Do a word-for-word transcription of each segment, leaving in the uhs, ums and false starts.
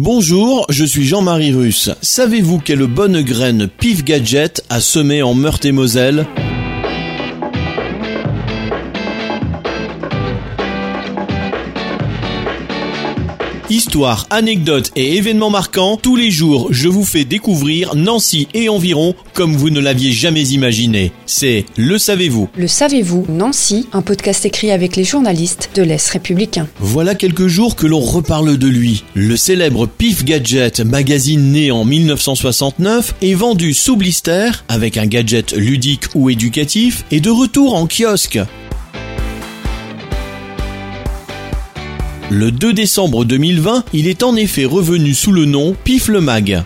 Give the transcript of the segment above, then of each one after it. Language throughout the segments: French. Bonjour, je suis Jean-Marie Russe. Savez-vous quelle bonne graine Pif Gadget a semé en Meurthe-et-Moselle ? Histoire, anecdotes et événements marquants, tous les jours je vous fais découvrir Nancy et environ comme vous ne l'aviez jamais imaginé. C'est Le Savez-Vous. Le Savez-Vous, Nancy, un podcast écrit avec les journalistes de l'Est Républicain. Voilà quelques jours que l'on reparle de lui. Le célèbre Pif Gadget, magazine né en dix-neuf cent soixante-neuf, est vendu sous blister, avec un gadget ludique ou éducatif, et de retour en kiosque. Le deux décembre deux mille vingt, il est en effet revenu sous le nom Pif le Mag.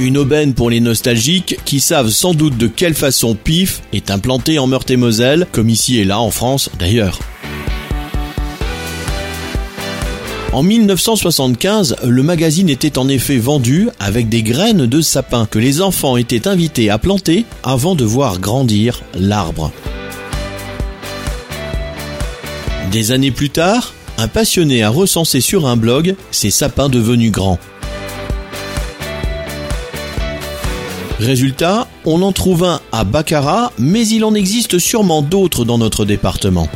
Une aubaine pour les nostalgiques qui savent sans doute de quelle façon Pif est implanté en Meurthe-et-Moselle, comme ici et là en France d'ailleurs. En dix-neuf cent soixante-quinze, le magazine était en effet vendu avec des graines de sapin que les enfants étaient invités à planter avant de voir grandir l'arbre. Des années plus tard, un passionné a recensé sur un blog ces sapins devenus grands. Résultat, on en trouve un à Baccara, mais il en existe sûrement d'autres dans notre département.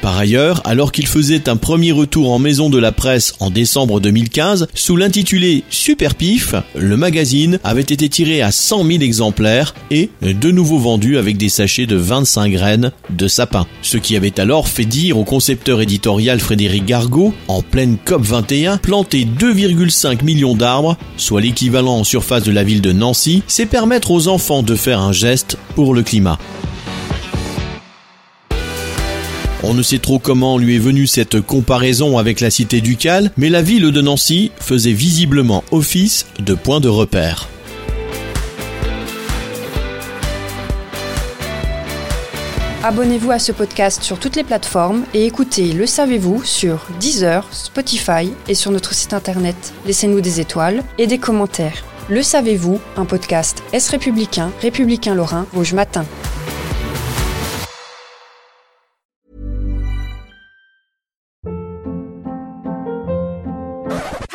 Par ailleurs, alors qu'il faisait un premier retour en maison de la presse en décembre deux mille quinze, sous l'intitulé Super Pif, le magazine avait été tiré à cent mille exemplaires et de nouveau vendu avec des sachets de vingt-cinq graines de sapin. Ce qui avait alors fait dire au concepteur éditorial Frédéric Gargot, en pleine C O P vingt et un, planter deux virgule cinq millions d'arbres, soit l'équivalent en surface de la ville de Nancy, c'est permettre aux enfants de faire un geste pour le climat. On ne sait trop comment lui est venue cette comparaison avec la cité ducale, mais la ville de Nancy faisait visiblement office de point de repère. Abonnez-vous à ce podcast sur toutes les plateformes et écoutez Le Savez-vous sur Deezer, Spotify et sur notre site internet. Laissez-nous des étoiles et des commentaires. Le Savez-vous, un podcast Est Républicain, républicain lorrain, Vosges Matin.